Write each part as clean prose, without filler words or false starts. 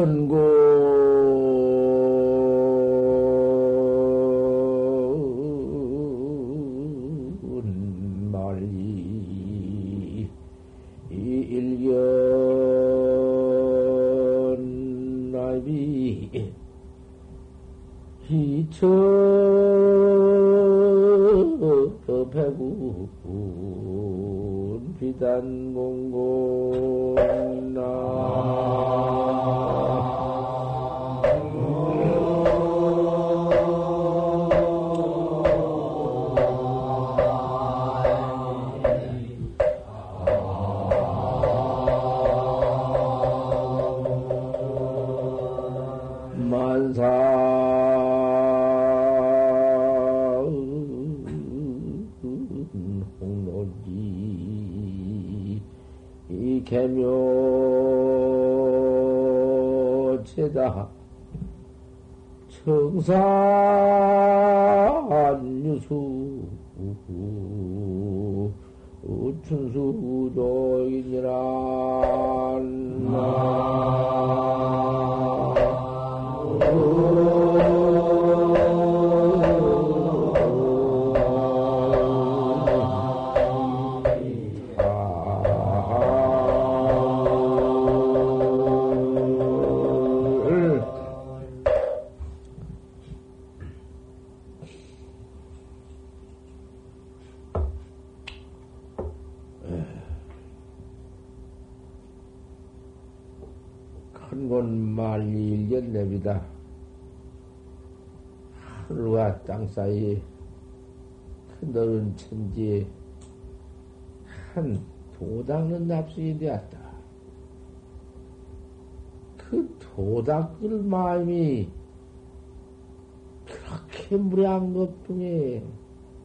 헌고운 말이 일견 나비 희처 배군 비단 공공나 개묘체다 청산유수 춘수조이니라 내비다. 하늘과 땅 사이 큰더른 천지에 한 도닦는 납승이 되었다. 그 도닦을 마음이 그렇게 무량한 것 중에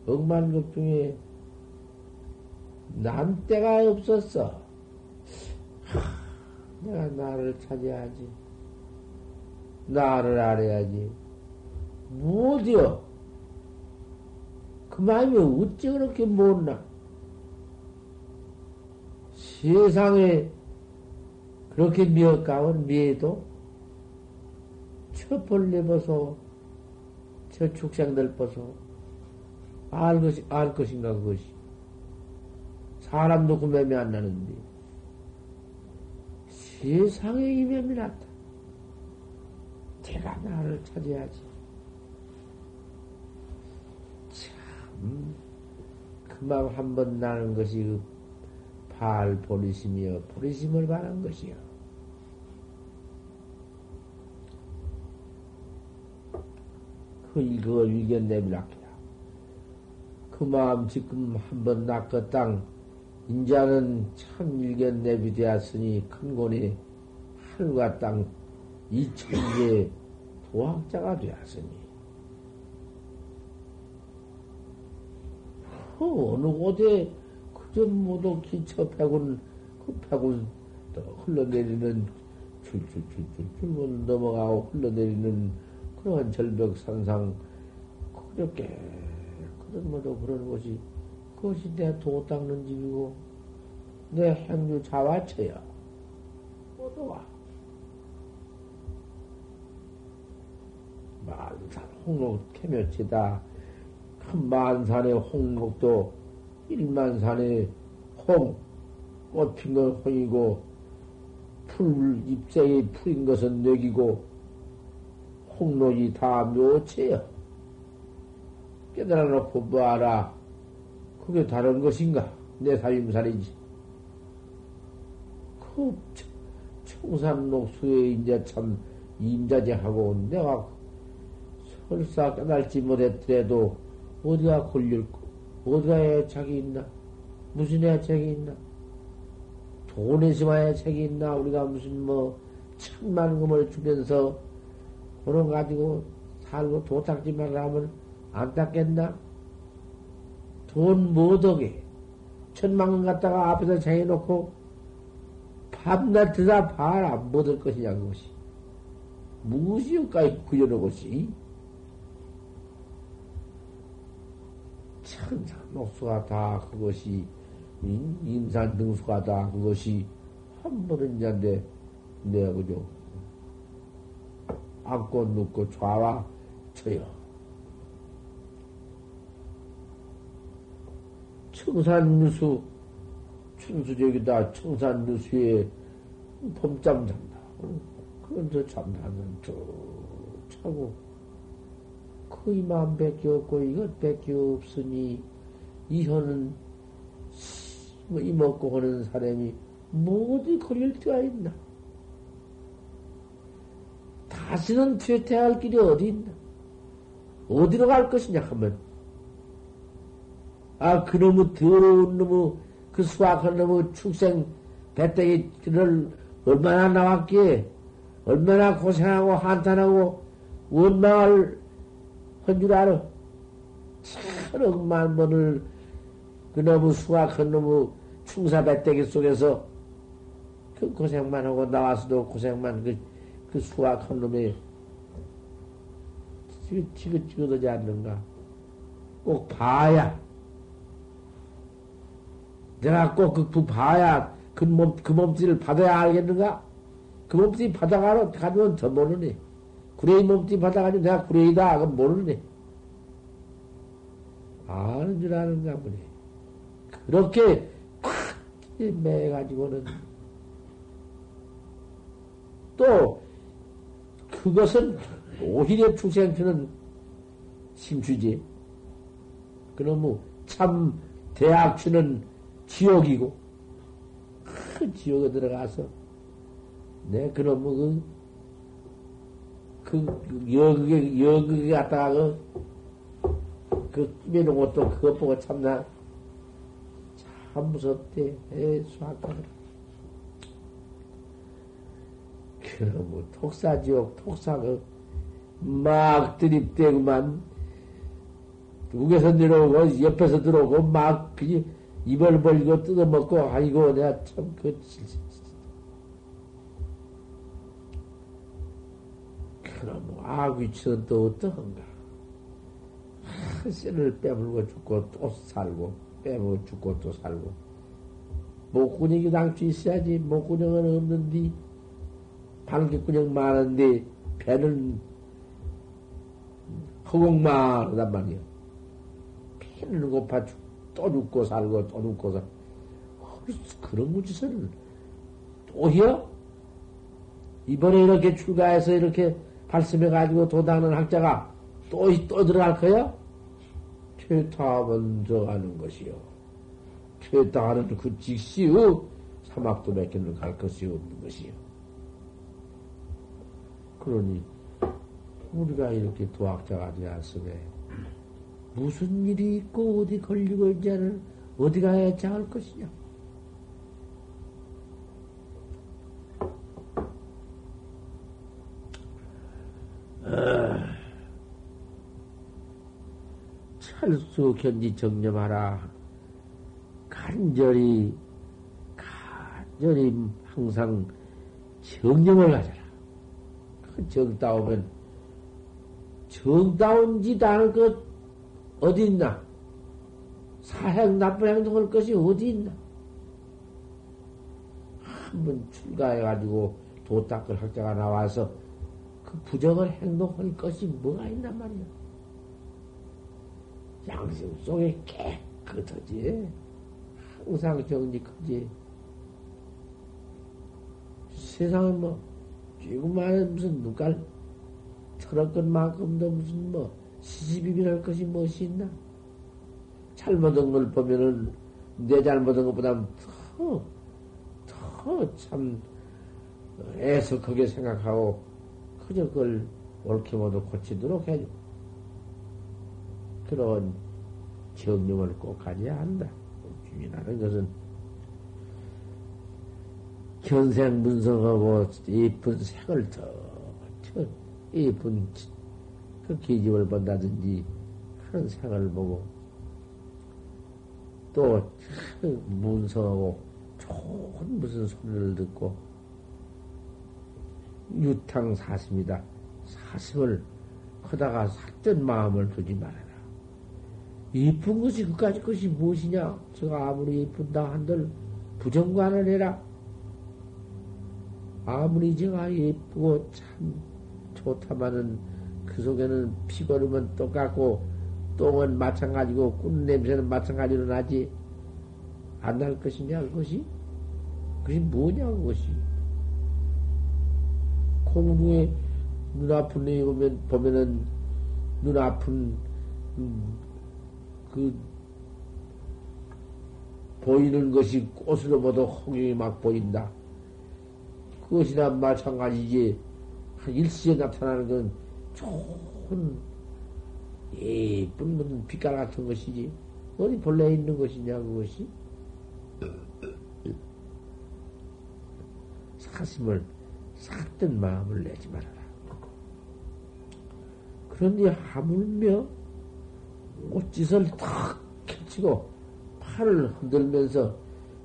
억만 것 중에 남 때가 없었어. 내가 나를 찾아야지. 나를 알아야지. 무엇이여? 그 마음이 어찌 그렇게 못나? 세상에 그렇게 미역가운 미에도 첩을 내버서 저 축생들 버서 알 것인가 그것이. 사람도 그 맴이 안 나는데 세상에 이 맴이 났다. 내가 나를 찾아야지. 참, 그만 한번 나는 것이 그 발보리심이여, 보리심을 바란 것이여. 그 이거 위견 내밀락이야. 그 마음 지금 한번 낚았 땅, 인자는 참 일견 내비 되었으니 큰 고니 하늘과 땅, 이 천지의 도학자가 되었으니 어느 곳에 그저 모두 기처 패군 그 패군 흘러내리는 줄줄줄줄 넘어가고 흘러내리는 그러한 절벽 산상 그렇게 그런 모두 그런 곳이 그것이 내 도 닦는 집이고 내 행주 자화체야 모두와. 만산 홍록 캐며치다. 그 만산의 홍록도 일만산의 홍, 꽃 핀 건 홍이고, 풀, 잎새의 풀인 것은 뇌기고, 홍록이 다 묘체여. 깨달아 놓고 뭐하라. 그게 다른 것인가? 내 사임살이지. 그 청산록수에 이제 참 임자제하고 내가 설사 깨달지 못했더라도 어디가 걸릴까? 어디가 애착이 있나? 무슨 애착이 있나? 돈에 심한 애착이 있나? 우리가 무슨 뭐 천만 금을 주면서 그런 거 가지고 살고 도 닦지만 하면 안 닦겠나? 돈 못 얻게 천만 금 갖다가 앞에서 장해놓고 밤낮 드다 봐라 못 얻을 것이냐 그것이 무엇이 여기까지 그려놓은 것이? 천산 녹수가 다 그것이, 임산 등수가 다 그것이, 한 번은 인자인데, 내가 그죠? 앉고 눕고 좌와 쳐요. 청산누수 춘수적이다. 청산누수에 봄잠 잔다. 그건 저 잠자면 쭉 차고 거의 마음 뺏기 없고 이것 뺏기 없으니 이현은 뭐 이먹고 하는 사람이 뭐든 걸릴 때가 있나? 다시는 퇴퇴할 길이 어디 있나? 어디로 갈 것이냐 하면 아 그놈의 더러운 놈의 그 수악한 놈의 축생 배때기 길을 얼마나 나왔기에 얼마나 고생하고 한탄하고 원망을 한 줄 알아? 천억만 번을 그놈의 수악한 놈의 충사 배때기 속에서 그 고생만 하고 나와서도 고생만 그 수악한 놈의 지긋지긋하지 않는가? 꼭 봐야 내가 꼭 그 봐야 그 몸띠를 받아야 알겠는가? 그 몸띠 받아가면 더 모르네. 구레이 몸띠 받아가지고 내가 구레이다 그럼 모르네. 아는 줄 아는가 보네. 그렇게 콱 매가지고는 또 그것은 오히려 축생피는 심취지. 그놈의 참 대악취는 지옥이고 그 지옥에 들어가서 내 그놈의 그 여극에 갔다가 그 끼매는 것도 그것 보고 참나 참 무섭대. 에이 수학과들 그놈의 독사지옥 독사극 막 들이대구만 북에서 내려오고 옆에서 들어오고 막 그냥 입을 벌리고 뜯어먹고, 아이고, 내가 참, 그럼, 아귀처럼 또 어떠한가? 쇠를 빼물고 죽고 또 살고, 빼물고 죽고 또 살고. 목구녕이 당초 있어야지, 목구녕은 없는데, 방귀구녕 많은데, 배는 허공만 하단 말이야. 배는 고파 죽고. 또 눕고 살고, 또 눕고 살고. 그런 무지선을 또요? 이번에 이렇게 출가해서 이렇게 발심해가지고 도당하는 학자가 또 들어갈 거야? 퇴타하면 저 하는 것이요. 퇴타하는 그 직시의 사막도 맺기는 갈 것이 없는 것이요. 그러니, 우리가 이렇게 도학자가 되었으네. 무슨 일이 있고 어디 걸리고 있냐는 어디 가야 장할 것이냐? 찰수 견지 정념하라. 간절히 항상 정념을 가져라. 그 정다우면 정다운 짓 않을 것. 어디 있나? 사행, 나쁜 행동할 것이 어디 있나? 한번 출가해가지고 도 닦을 학자가 나와서 그 부정을 행동할 것이 뭐가 있단 말이야? 양심 속에 깨끗하지. 항상 정직하지. 세상에 뭐, 지금만에 무슨 눈깔 털었건 만큼도 무슨 뭐, 시집이랄 것이 무엇이 있나? 잘못한 걸 보면은, 내 잘못한 것보다 더 참, 애석하게 생각하고, 그저 그걸 옳게 모두 고치도록 해줘. 그런 정념을 꼭 가져야 한다. 주인하는 것은, 견생 문성하고, 예쁜 색을 더, 예쁜, 그 기집을 본다든지 그런 생각을 보고 또 문성하고 좋은 무슨 소리를 듣고 유탕 사심이다. 사심을 커다가 삭된 마음을 두지 말아라. 이쁜 것이 그까지 것이 무엇이냐? 제가 아무리 이쁜다 한들 부정관을 해라. 아무리 제가 예쁘고 참 좋다마는 그 속에는 피고름은 똑같고 똥은 마찬가지고 꿀 냄새는 마찬가지로 나지 안 날 것이냐 그것이? 그것이 뭐냐고 그것이? 공중에 눈 아픈 애 보면은 눈 아픈 그 보이는 것이 꽃으로 봐도 홍경이 막 보인다. 그것이나 마찬가지지. 일시에 나타나는 건 좋은 예쁜 무슨 빛깔 같은 것이지. 어디 본래 있는 것이냐 그것이? 사심을 삭든 마음을 내지 말아라. 그런데 하물며 옷짓을 탁 펼치고 팔을 흔들면서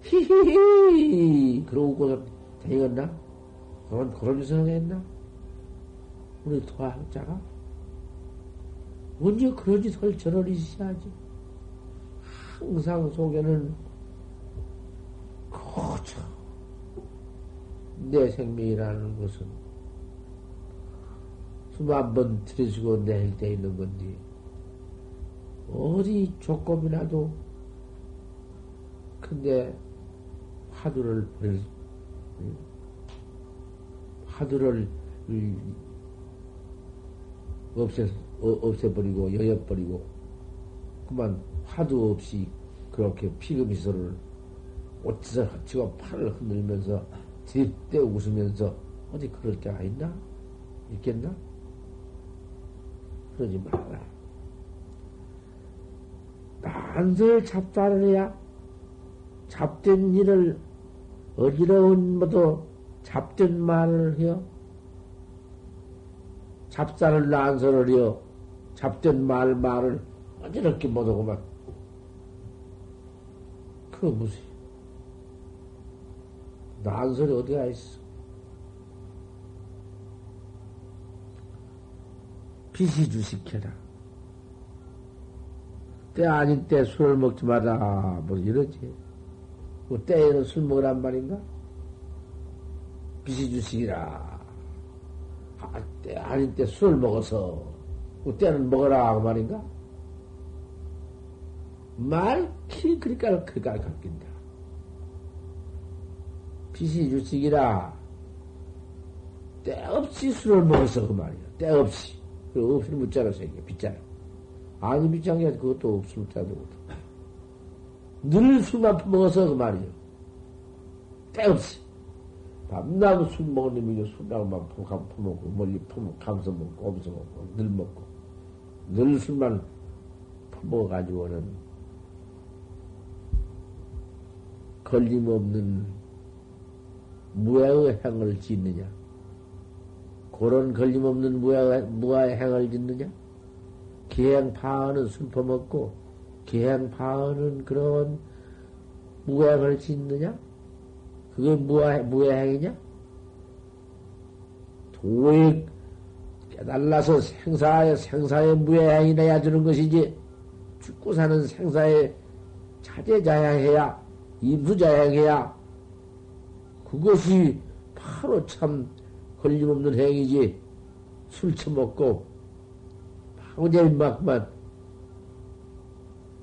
히히히 그러고서 되었나? 그건 그런 생각 했나? 우리 도학자가? 언제 그런 짓을 저러리 시야지? 항상 속에는 거쳐 내 생명이라는 것은 숨 한 번 들이쉬고 내릴 때 있는 건데 어디 조금이라도 근데 화두를 버릴 화두를 없애버리고 여여버리고 그만 화두 없이 그렇게 피금이설을 옷짓을 헛치고 팔을 흔들면서 뒷대 웃으면서 어디 그럴 때가 있나? 있겠나? 그러지 말아라. 만설 잡다를 해야 잡된 일을 어지러운 것도 잡된 말을 해요. 잡사를 난설을 해요. 잡된 말을 어지럽게 못하고만 그거 무슨 난설이 어디가 있어? 빚이 주식해라. 때 아닌 때 술을 먹지 마라. 뭐 이러지. 그 때에는 술 먹으란 말인가? 빚이 주식이라. 아, 때 아닌 때 술을 먹어서 그 때는 먹어라. 그 말인가? 말키 그러니까 갚긴다. 빚이 주식이라. 때 없이 술을 먹어서 그 말이야. 때 없이. 그 없을 묻자로 생겨. 빚자로. 아니 빚자는 게 그것도 없을 묻자도 그것도. 늘 술만 먹어서 그 말이요. 때없이. 밤낮 술 먹는 놈이요. 술만 퍼먹고, 멀리 퍼먹고, 감서 먹고, 엄서 먹고, 늘 먹고. 늘 술만 퍼먹어가지고는 걸림없는 무아의 행을 짓느냐? 그런 걸림없는 무아의 행을 짓느냐? 기행 파하는 술 퍼먹고, 계행 파하는 그런 무행을 짓느냐? 그게 무행이냐? 도에 깨달라서 생사의 무행이 내야 주는 것이지, 죽고 사는 생사의 자재자양해야, 임수자양해야, 그것이 바로 참 걸림없는 행이지, 술 처먹고, 방제 인박만,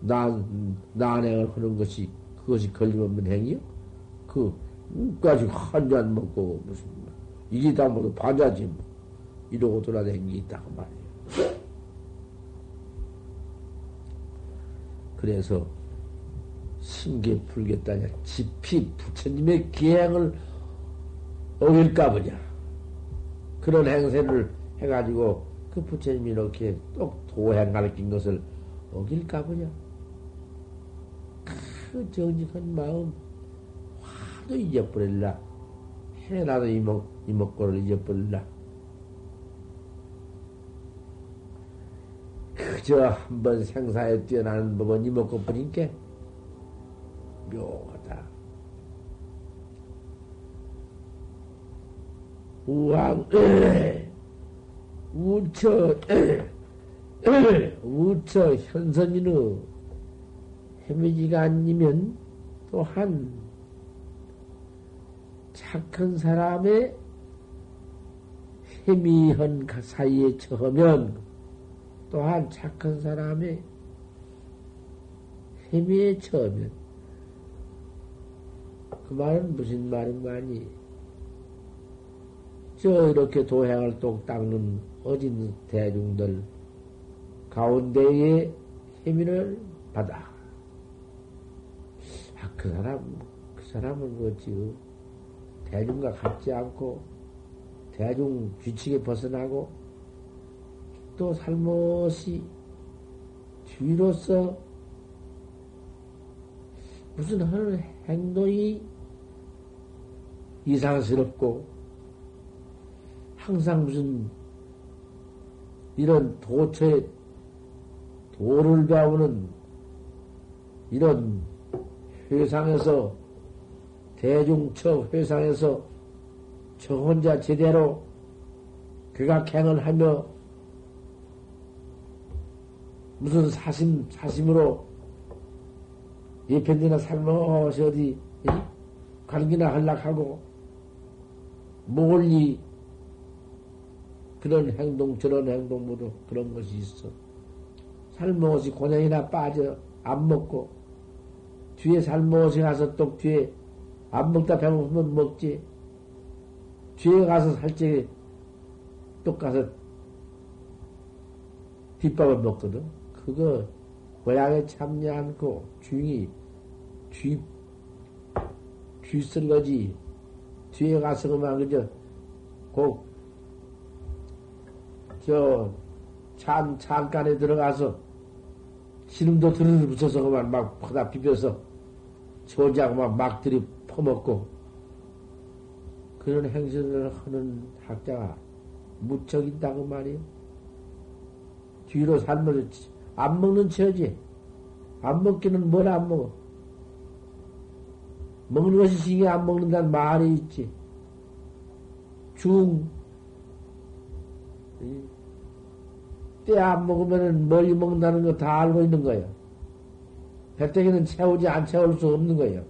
난행을 하는 것이, 그것이 걸림없는 행위요? 그까지 한 잔 먹고, 무슨, 이게 다 모두 반자지, 뭐. 이러고 돌아다니는 게 있다고 말이에요. 그래서, 심계 풀겠다냐, 지피 부처님의 계행을 어길까 보냐. 그런 행세를 해가지고, 그 부처님이 이렇게 똑 도행 가르친 것을 어길까 보냐. 그 정직한 마음 화도 잊어버릴라. 해나도 이목고를 잊어버릴라. 그저 한번 생사에 뛰어나는 법은 이목고뿐인게 묘하다. 우처 현선인의 헤매지가 아니면 또한 착한 사람의 희미한 사이에 처하면 또한 착한 사람의 희미에 처하면 그 말은 무슨 말인가니 저 이렇게 도행을 똑 닦는 어진 대중들 가운데에 희미를 받아. 아, 그 사람은 뭐지요? 대중과 같지 않고, 대중 규칙에 벗어나고, 또 살못이 뒤로서 무슨 하는 행동이 이상스럽고, 항상 무슨 이런 도처에 도를 배우는 이런 회상에서 대중처 회상에서 저 혼자 제대로 극악행을 하며 무슨 사심으로 예편지나 살며시 어디 관기나 한락하고 몰리 그런 행동 저런 행동으로 그런 것이 있어. 살며시 고냥이나 빠져 안 먹고 뒤에 살며시 가서 또 뒤에 안 먹다 배고프면 먹지. 뒤에 가서 살찌 또 가서 뒷밥을 먹거든. 그거 고향에 참지 않고 쥐 쓴 거지. 뒤에 가서 그만 그저 잠깐에 들어가서 신음도 드르르 붙여서 그만 막 퍼다 비벼서 저자고 막 들이 퍼먹고 그런 행실을 하는 학자가 무척 있다고 말이에요. 뒤로 삶을 안 먹는 처지. 안 먹기는 뭘 안 먹어. 먹는 것이 시기 안 먹는다는 말이 있지. 때 안 먹으면은 멀리 먹는다는 거 다 알고 있는 거예요. 배때기는 채우지 안 채울 수 없는 거예요.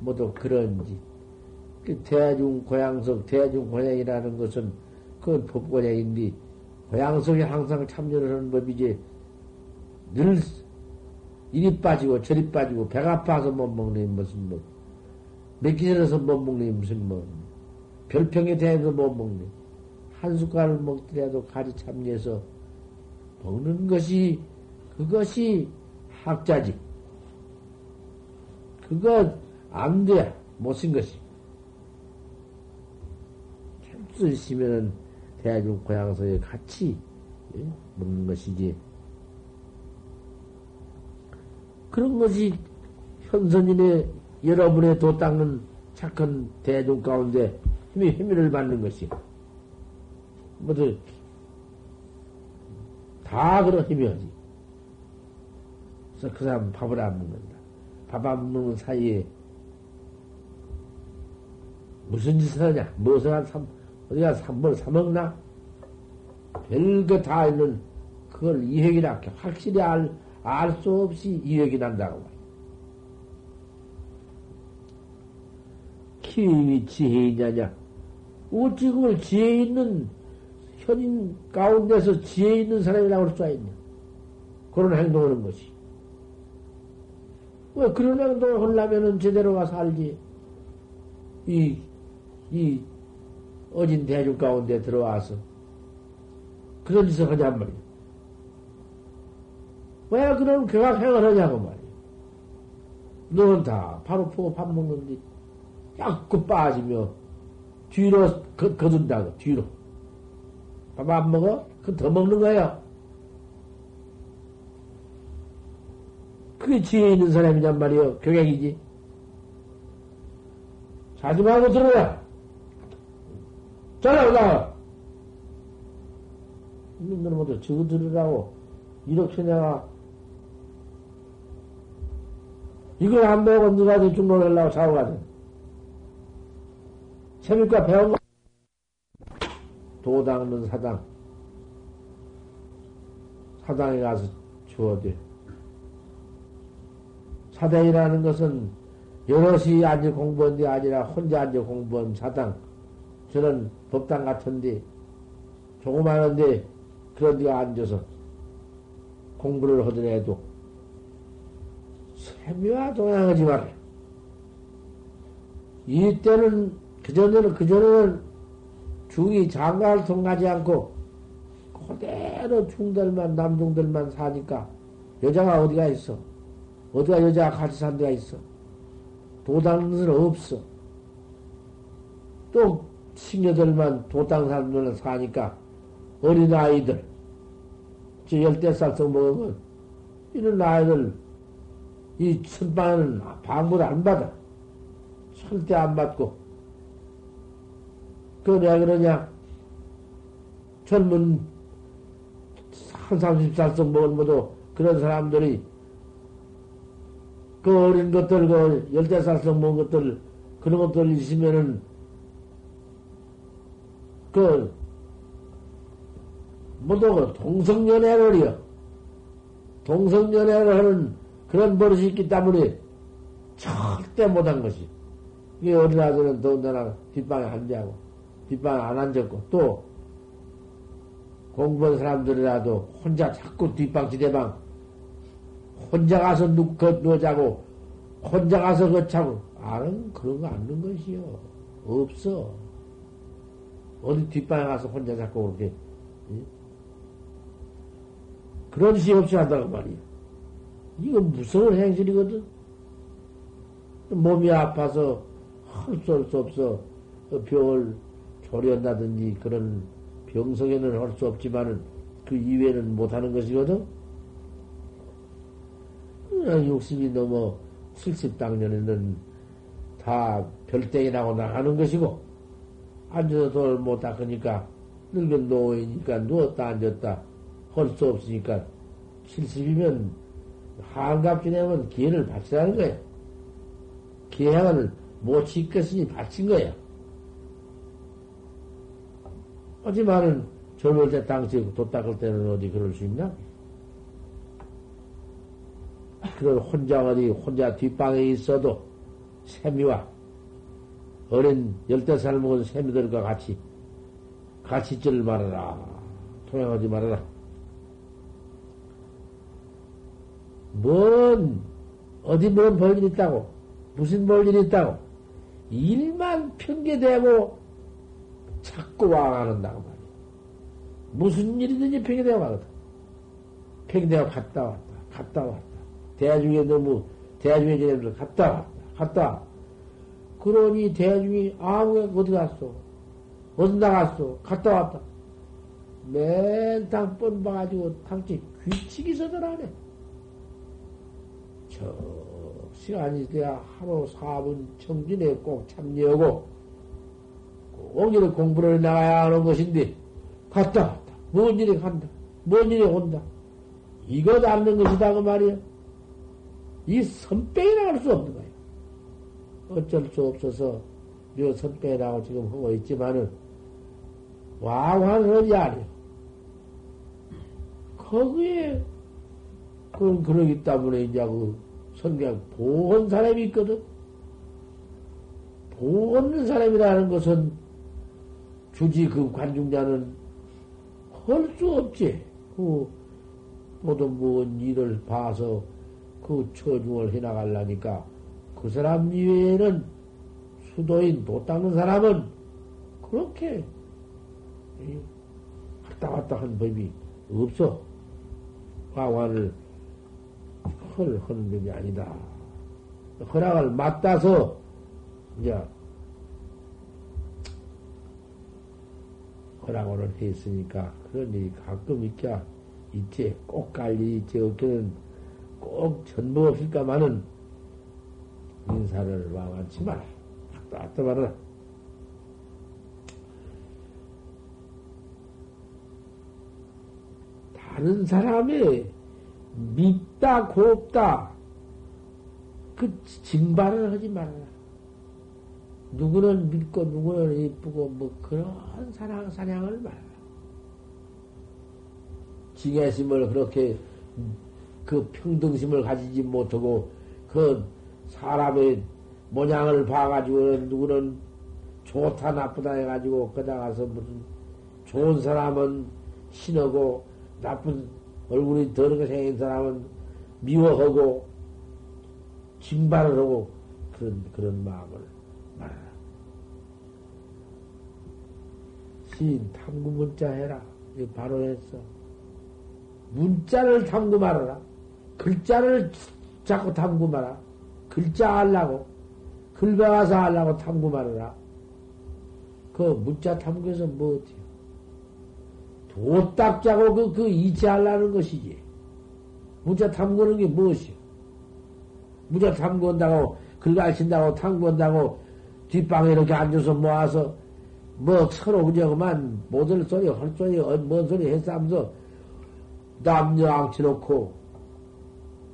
모두 그런지. 그 대중 고향석, 대중 고향이라는 것은 그건 법고향인데, 고향석이 항상 참여를 하는 법이지, 늘 이리 빠지고 저리 빠지고, 배가 아파서 못 먹는 무슨 뭐, 맥기 전에서 못 먹는 무슨 뭐, 별평에 대해서 못 먹는, 한 숟갈을 먹더라도 가지 참여해서 먹는 것이, 그것이 학자지. 그거 안 돼. 못 쓴 것이. 참수 있으면은 대중 고향서에 같이 먹는 것이지. 그런 것이 현선인의 여러분의 도 닦는 착한 대중 가운데 힘을 받는 것이. 모두 다 그런 힘이지. 그래서 그 사람 밥을 안 먹는다. 밥 안 먹는 사이에 무슨 짓을 하냐? 무엇을 한 어디가 3번 사먹나? 별거 다 있는 그걸 이획이라 확실히 알 수 없이 이획이 난다고 말이야. 키위 지혜이냐냐? 어찌 그걸 지혜 있는 현인 가운데서 지혜 있는 사람이라고 할 수가 있냐? 그런 행동을 하는 것이. 왜 그런 행동을 하려면은 제대로 가서 알지. 이 어진 대중 가운데 들어와서 그런 짓을 하냔 말이야. 왜 그런 격악행을 하냐고 말이야. 너는 다 바로 보고 밥 먹는데 자꾸 빠지며 뒤로 거둔다고 뒤로. 밥 안 먹어? 그건 더 먹는 거야. 그게 지혜 있는 사람이란 말이요. 교양이지. 자주 말고 들어라. 자라, 올라와. 이놈들 모두 저거 들으라고. 이렇게 내가, 이걸 안 배우고 누가 대충 놀으려고 사오거든. 재밌고 배운 거. 도당은 사당. 사당에 가서 주워대. 사당이라는 것은 여럿이 앉아 공부한 데 아니라 혼자 앉아 공부한 사당. 저런 법당 같은데 조그마한데 그런 데가 앉아서 공부를 하더라도 세미와 동행하지 말아요. 이때는 그전에는 중이 장가를 통하지 않고 그대로 중들만 남중들만 사니까 여자가 어디가 있어? 어디가 여자가 같이 산 데가 있어? 도당은 없어. 또 신녀들만 도당 사람들만 사니까 어린 아이들 저 14살 더 먹으면 이런 아이들 이 선방에는 방문 안 받아. 절대 안 받고. 그건 왜 그러냐? 젊은 30살쯤 먹은 것도 그런 사람들이 그 어린 것들, 그 14살쯤 먹은 것들, 그런 것들 있으면은 그, 뭐도 동성연애를요. 동성연애를 하는 그런 버릇이 있기 때문에 절대 못한 것이. 이게 어린 아들은 더군다나 뒷방에 앉아고, 뒷방에 안 앉았고, 또, 공부한 사람들이라도 혼자 자꾸 뒷방 지대방, 혼자 가서 누워자고, 혼자 가서 거차고, 아는 그런 거 않는 것이요. 없어. 어디 뒷방에 가서 혼자 자꾸 그렇게, 예? 그런 시 없이 한다고 말이야. 이건 무서운 행실이거든. 몸이 아파서 할 수 없어. 병을 조련다든지 그런 병성에는 할 수 없지만은 그 이외에는 못하는 것이거든. 60이 넘어 70 당년에는 다 별땡이라고 나가는 것이고 앉아서 돌 못 닦으니까 늙은 노인이니까 누웠다 앉았다 할 수 없으니까 70이면 한갑 지내면 기회를 발생하는 거야. 계약을 못 짓겠으니 바친 거야. 하지만은 젊을 때 당시에 도 닦을 때는 어디 그럴 수 있나? 그걸 혼자 어디 혼자 뒷방에 있어도 세미와 어린 14살 먹은 세미들과 같이 있지를 말아라. 통행하지 말아라. 어디 벌일 있다고 무슨 볼일이 있다고? 일만 핑계대고 자꾸 와가는다고 말이야. 무슨 일이든지 핑계대고 가거든. 핑계대고 갔다 왔다. 대중에 너무, 대중에 지내면서 갔다 왔다. 그러니 대중이, 왜 어디 갔어? 어디 나갔어? 갔다 왔다. 맨 땅 뻔봐가지고 당시 귀치기 서더라네. 시간이 돼야 하루 4분 정진에 꼭 참여하고, 오늘의 공부를 나가야 하는 것인데, 갔다. 뭔 일이 간다. 뭔 일이 온다. 이것 않는 것이다, 그 말이야. 이 선배에 나갈 수 없는 거야. 어쩔 수 없어서, 이 선배에 나가고 지금 하고 있지만은, 왕환을 하지 않아요. 거기에, 그러기 때문에, 이제 선경 보건 사람이 있거든. 보건 사람이라는 것은 주지 그 관중자는 할 수 없지. 그 모든 무언 일을 봐서 그 처중을 해나가려니까 그 사람 이외에는 수도인 도 닦는 사람은 그렇게 갔다 왔다 한 법이 없어. 화관을 하는 법이 아니다. 허락을 맞다서, 이제, 허락을 했으니까, 그런 일이 가끔 있기야, 이제 꼭 갈 일이 있지, 없기는 꼭 전부 없을까만은, 인사를 왕하지 마라. 왔다 말아라. 다른 사람의, 밉다, 곱다, 그 징발을 하지 말라. 누구는 믿고, 누구는 이쁘고, 그런 사냥을 말라. 징애심을 그렇게, 그 평등심을 가지지 못하고, 그 사람의 모양을 봐가지고, 누구는 좋다 나쁘다 해가지고 거기다 가서 무슨 좋은 사람은 신하고 나쁜 얼굴이 더럽게 생긴 사람은 미워하고 진발을 하고 그런 마음을 말하라. 시인 탐구 문자 해라. 바로 했어. 문자를 탐구 말아라. 글자를 자꾸 탐구 말아. 글자 하려고. 글배워서 하려고 탐구 말아라. 그 문자 탐구에서 뭐 어때요? 도 닦자고 그 이치하려는 것이지. 문자 탐구하는 게 무엇이요? 문자 탐구한다고, 글 가르친다고, 탐구한다고, 뒷방에 이렇게 앉아서 모아서, 뭐, 서로 그냥 그만, 모든 소리, 헛소리, 뭔 소리 했어 하면서, 남녀 앉혀놓고,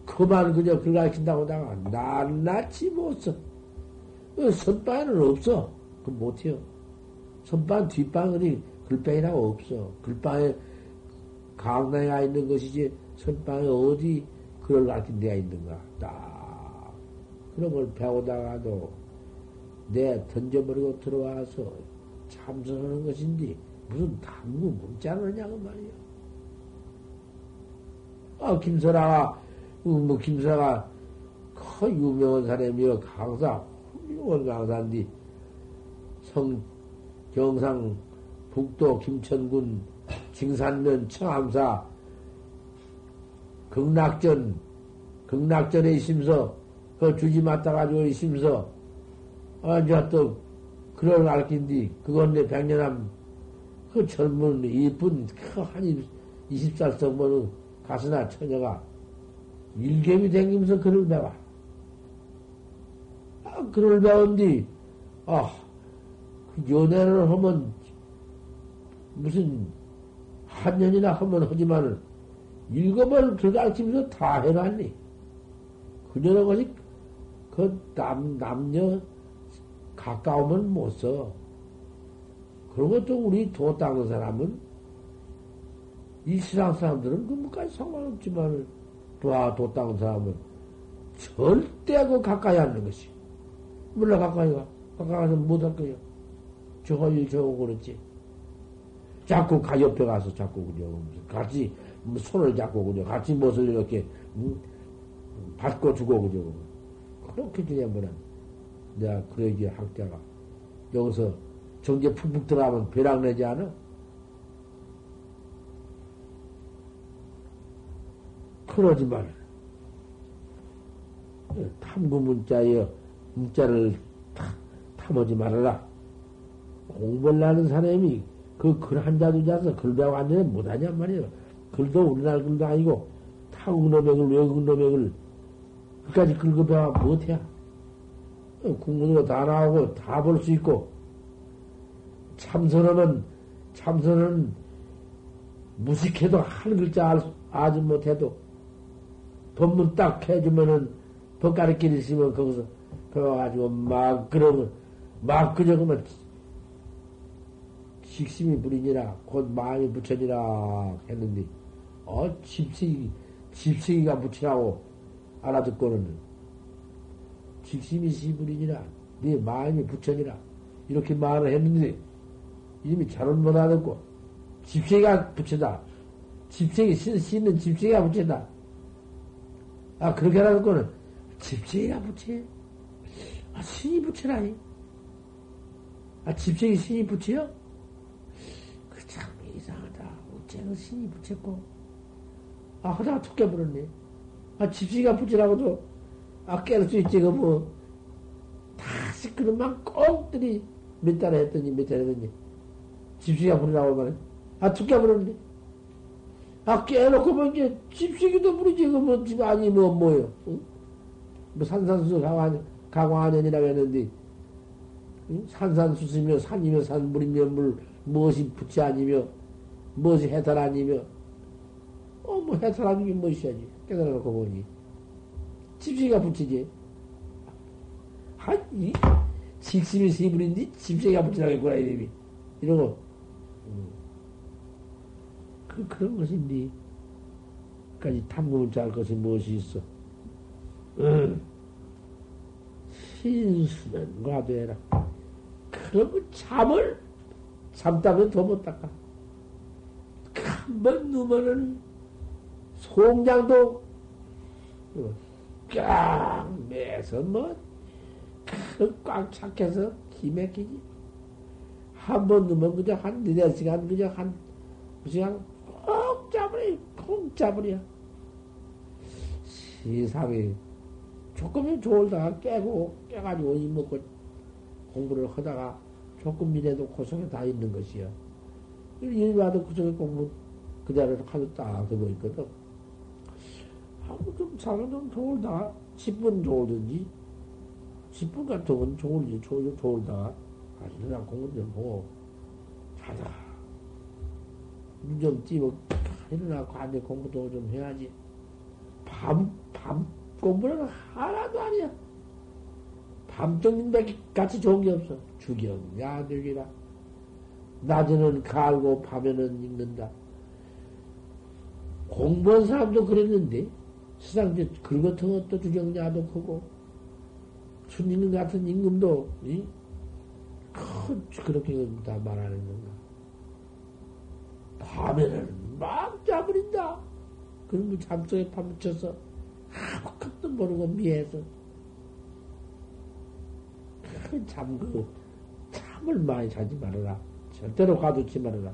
그만 그냥 글 가르친다고 다가 낱낱이 못 써. 선방에는 없어. 그 못해요. 선방, 뒷방은 글방이라고 없어. 글방에 강당에가 있는 것이지, 선방에 어디 그걸 가르친 데가 있는가. 딱. 그런 걸 배우다가도 내 던져버리고 들어와서 참선하는 것인지, 무슨 탐구 문자를 하냐고 말이야. 아, 김설아가 커 유명한 사람이여, 강사, 훌륭한 강사인데, 경상, 북도 김천군 징산면 청암사 극락전에 있으면서 그 주지 맡아 가지고 있으면서 이제 또 그걸 알긴디 그건 내 백년함 그 젊은 이쁜 그 한 20살 성모는 가스나 처녀가 일개미 댕기면서 그를 배워. 그를 배운디 연애를 하면 무슨, 한 년이나 하면 하지만은, 7번을 들가르치면서 다 해놨니? 그녀는 것이, 남녀, 가까우면 못 써. 그런 것도 우리 도 닦는 사람은, 이 시랑 사람들은 그것까지 상관없지만은, 도 닦는 사람은, 절대 그 가까이 앉는 것이. 몰라, 가까이 가. 가까이 가서 못 할 거예요. 저거 그렇지. 자꾸 가 옆에 가서 자꾸 그냥 같이 손을 잡고 그냥 같이 무엇을 이렇게 받고 주고 그냥 그렇게 되냐면은 내가 그러기에 학자가 여기서 정제 푹푹 들어가면 배락 내지 않아? 그러지 말라. 탐구 문자를 탐하지 말아라. 공부를 하는 사람이 글 한자 두 자서 글배고 완전히 못하냐 말이에요. 글도 우리나라 글도 아니고 타국놈의 글, 외국놈의 글 그까지 긁어 배워 못해. 국문으로 다 나오고 다 볼 수 있고 참선은 무식해도 한 글자 아주 못해도 법문 딱 해주면은 법가르키를 있으면 거기서 배워가지고 막 그러면 직심이 불이니라, 곧 마음이 부처니라 했는데, 집승이가 부처라고 알아듣고는, 직심이 시불이니라, 네 마음이 부처니라, 이렇게 말을 했는데, 이미 잘은 못 알아듣고, 집승이가 부처다. 씻는 집승이가 부처다. 아, 그렇게 알아듣고는, 집승이가 부처? 아, 신이 부처라니? 아, 집승이 신이 부처요? 이상하다. 어째는 신이 부쳤고. 아, 하다가 툭 깨버렸네. 아, 집시가 부치라고도, 깰 수 있지, 다시 그놈만 꽁들이 몇 달 했더니. 집시가 부리라고 말해. 아, 툭 깨버렸네. 아, 깨놓고 보면 이제 집시기도 부리지, 뭐요. 응? 산산수수 가광하년이라고 했는데, 응? 산산수수며, 산이며, 산, 물이며, 물, 무엇이 부채 아니며, 무엇이 해탈 아니며, 해탈 아니긴 무엇이야지. 깨달아놓고 보니. 집시가 붙이지. 이 직심이 세불인데 집시가 붙이라겠구나, 이놈이. 이러고. 그런 것인데. 까지 탐구를 잘 것이 무엇이 있어. 신수는 과도해라. 그러면 잠을 잠다면 더 못 닦아. 한번 누면은 송장도 꽉 매서 뭐 꽉 착해서 기맥히지. 한번 누면 그저 한 4시간 그저 한 그냥 꼭 잡으려, 꼭 잡으려. 세상에 조금은 졸다가 깨고 깨가지고 오이 먹고 공부를 하다가 조금이라도 고성에 다 있는 것이요. 일와도 고성에 공부 그대로 하도 딱 되고 있거든. 하고 좀 사람 좀 졸다가 10분 졸든지 10분 같은 건 졸지 졸다가 아, 일어나 공부 좀 하고 자자. 눈 좀 띄고 일어나고 안에 공부도 좀 해야지. 밤 공부는 하나도 아니야. 밤떡인 백 같이 좋은 게 없어. 주경야 되기라. 낮에는 갈고 밤에는 읽는다. 공부한 사람도 그랬는데 세상에 그것도 것도 주경야도 크고 순임금 같은 임금도 이 그렇게 다 말하는 건가. 밤에는 막 자버린다. 그리고 잠속에 파묻혀서 아무것도 모르고 미해서 그 잠을 많이 자지 말아라. 절대로 가두지 말아라.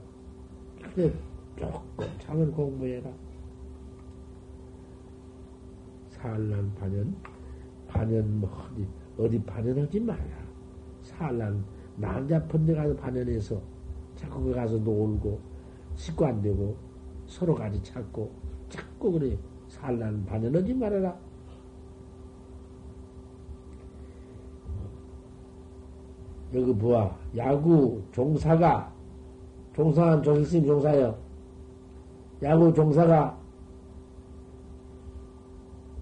그래 조금 잠을 공부해라. 산란 반연 뭐 어디 반연하지 마라. 산란 난잡한 데 가서 반연해서 자꾸 거기 가서 놀고 식구 안 되고, 서로 같이 찾고, 자꾸 그래. 산란 반연하지 말아라. 여기 보아. 야구 종사가, 종사한 조식스님 종사여. 야구 종사가,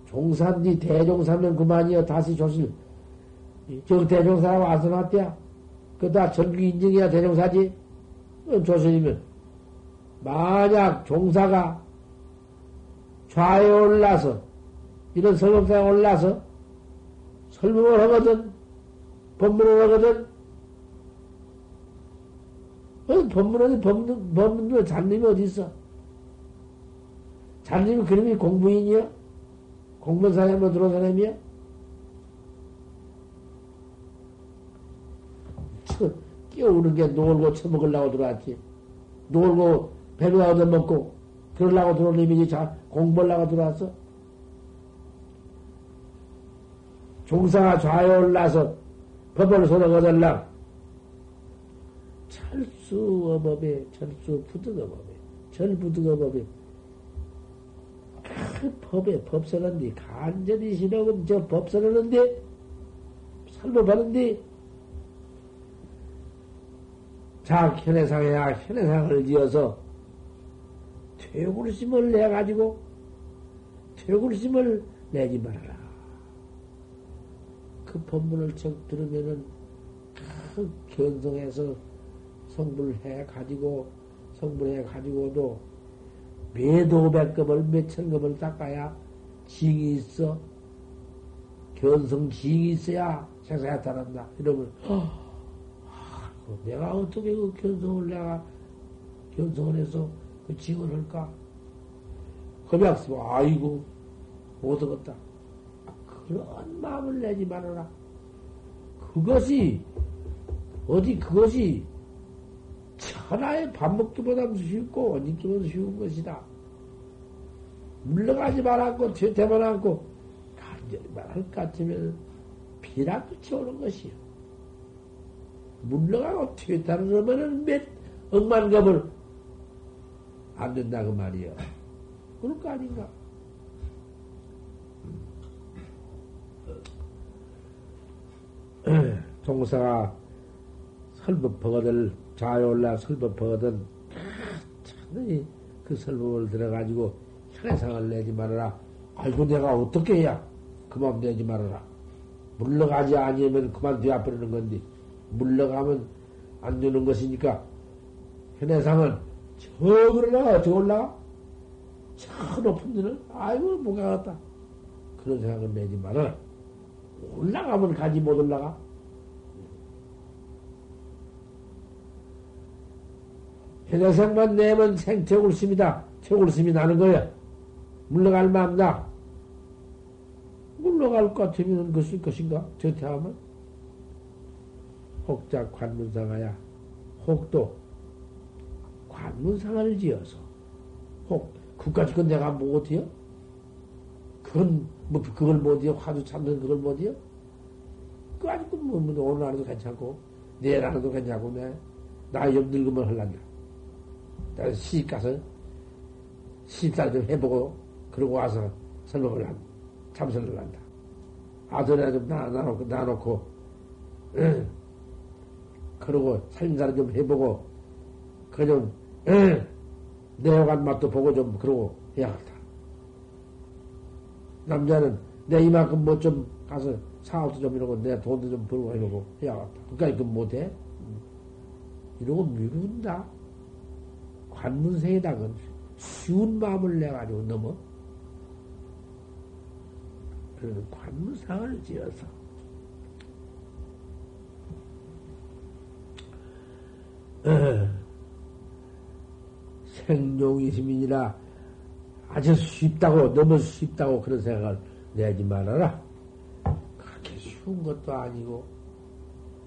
종사인데 대종사면 그만이여. 다시 조실. 저 대종사가 와서 났대야. 그다 전규 인증이야 대종사지. 조실이면. 만약 종사가 좌에 올라서 이런 설법상에 올라서 설법을 하거든 법문을 하거든 법문은 법문도 잔님이 어디 있어? 잔님이 그놈이 공부인이야? 공부한 사람으로 들어온 사람이야? 끼어오는 게 놀고 처먹으려고 들어왔지. 놀고 배로 얻어먹고, 그러려고 들어온 이미지 공부하려고 들어왔어? 종사가 좌에 올라서 법을 손에 거둘라. 철수 어법에, 철수 부득 어법에, 절부득 어법에. 그 법에 법설하는데, 간절히 싫어하면 저 법설하는데, 설법하는데, 자, 현해상에야 현해상을 지어서, 퇴굴심을 내가지고, 퇴굴심을 내지 말아라. 그 법문을 척 들으면은, 그 견성해서 성불해가지고도, 몇오백급을, 몇천급을 닦아야 징이 있어. 견성 징이 있어야 세상에 나타난다. 이러면, 내가 어떻게 그 견성을 해서 그 징을 할까? 겁약스면 아이고, 못 얻었다. 그런 마음을 내지 말아라. 그것이 천하의 밥 먹기보다 쉽고, 옷 입기보다 쉬운 것이다. 물러가지 말았고, 퇴퇴만 않고, 간절히 말할 것 같으면 비락끝이 오는 것이요. 물러가고 퇴퇴하는 거면은 몇 억만 겁을 안 된다 그 말이야. 그럴 거 아닌가? 종사가 설법허거들 자에 올라 설법허거든 참이 그 설법을 들어가지고 현해상을 내지 말아라. 아이고 내가 어떻게 해야 그만 내지 말아라. 물러가지 아니면 그만 되어버리는 건데. 물러가면 안 되는 것이니까, 현해상은 저 올라가? 저 높은 데는? 아이고, 못 가겠다. 그런 생각은 내지 마라. 올라가면 가지 못 올라가? 혈여생만 내면 생채굴심이다. 채굴심이 나는 거야. 물러갈 맘다. 물러갈 것 같으면 그쓸 것인가? 저태하면? 혹자 관문상하야. 혹도 관문상을 지어서. 혹, 그까지 건 내가 못해요? 그건, 뭐, 그걸 못해요? 화두 참는 그걸 못해요? 그, 아직도 뭐, 오늘 하루도 괜찮고, 내일 하루도 괜찮고, 나 염늙으면 헐란다. 나 시집 가서, 시집살 좀 해보고, 그러고 와서 설법을 한다. 참선을 한다. 아들에 좀 놔놓고, 응. 그러고 살림살이 좀 해보고, 그 좀, 응. 내어간 맛도 보고 좀, 그러고 해야겠다. 남자는 내 이만큼 뭐 좀 가서 사업도 좀 이러고, 내 돈도 좀 벌고 이러고 해야겠다. 그까지 그 못해? 이러고 미룬다. 관문생이다. 그건 쉬운 마음을 내가지고 넘어. 그래서 관문상을 지어서. 생용이심이니라 아주 쉽다고, 너무 쉽다고 그런 생각을 내지 말아라. 그렇게 쉬운 것도 아니고,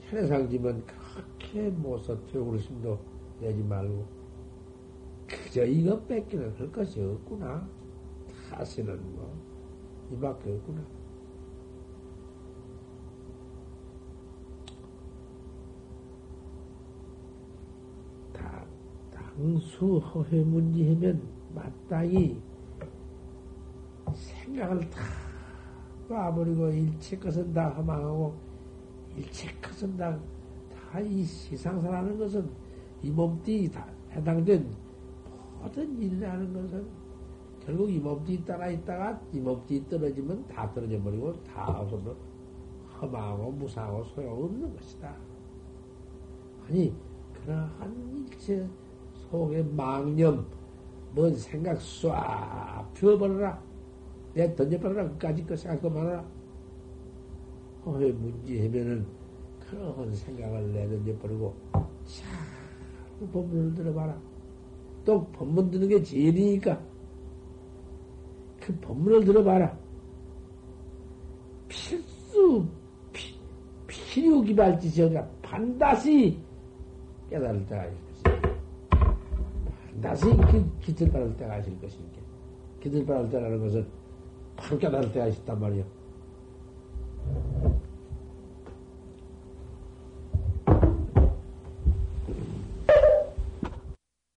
현해상지면 그렇게 모서 퇴구심도 내지 말고, 그저 이것 뺏기는 할 것이 없구나. 다시는 뭐, 이밖에 없구나. 당수 허회문지하면 마땅히 생각을 다 놔버리고 일체 것은 다 허망하고 일체 것은 다 이 세상사라는 것은 이 몸띠 다 해당된 모든 일이라는 것은 결국 이 몸띠 따라 있다가 이 몸띠 떨어지면 다 떨어져 버리고 다 없어서 허망하고 무상하고 소용없는 것이다. 아니 그러한 일체 속에 망념, 뭔 생각 쏴, 피워버려라. 내 던져버려라. 그까짓 거 생각 그만하라. 허회 문지하면은 그런 생각을 내 던져버리고, 자, 법문을 들어봐라. 또 법문 듣는 게 제일이니까. 그 법문을 들어봐라. 필요기발지시여가 반드시 깨달을 때가 있어. 나서 깃을 바를 때가 있을 것이니까. 깃을 바를 때라는 것은 바로 깨달을 때가 있단 말이야.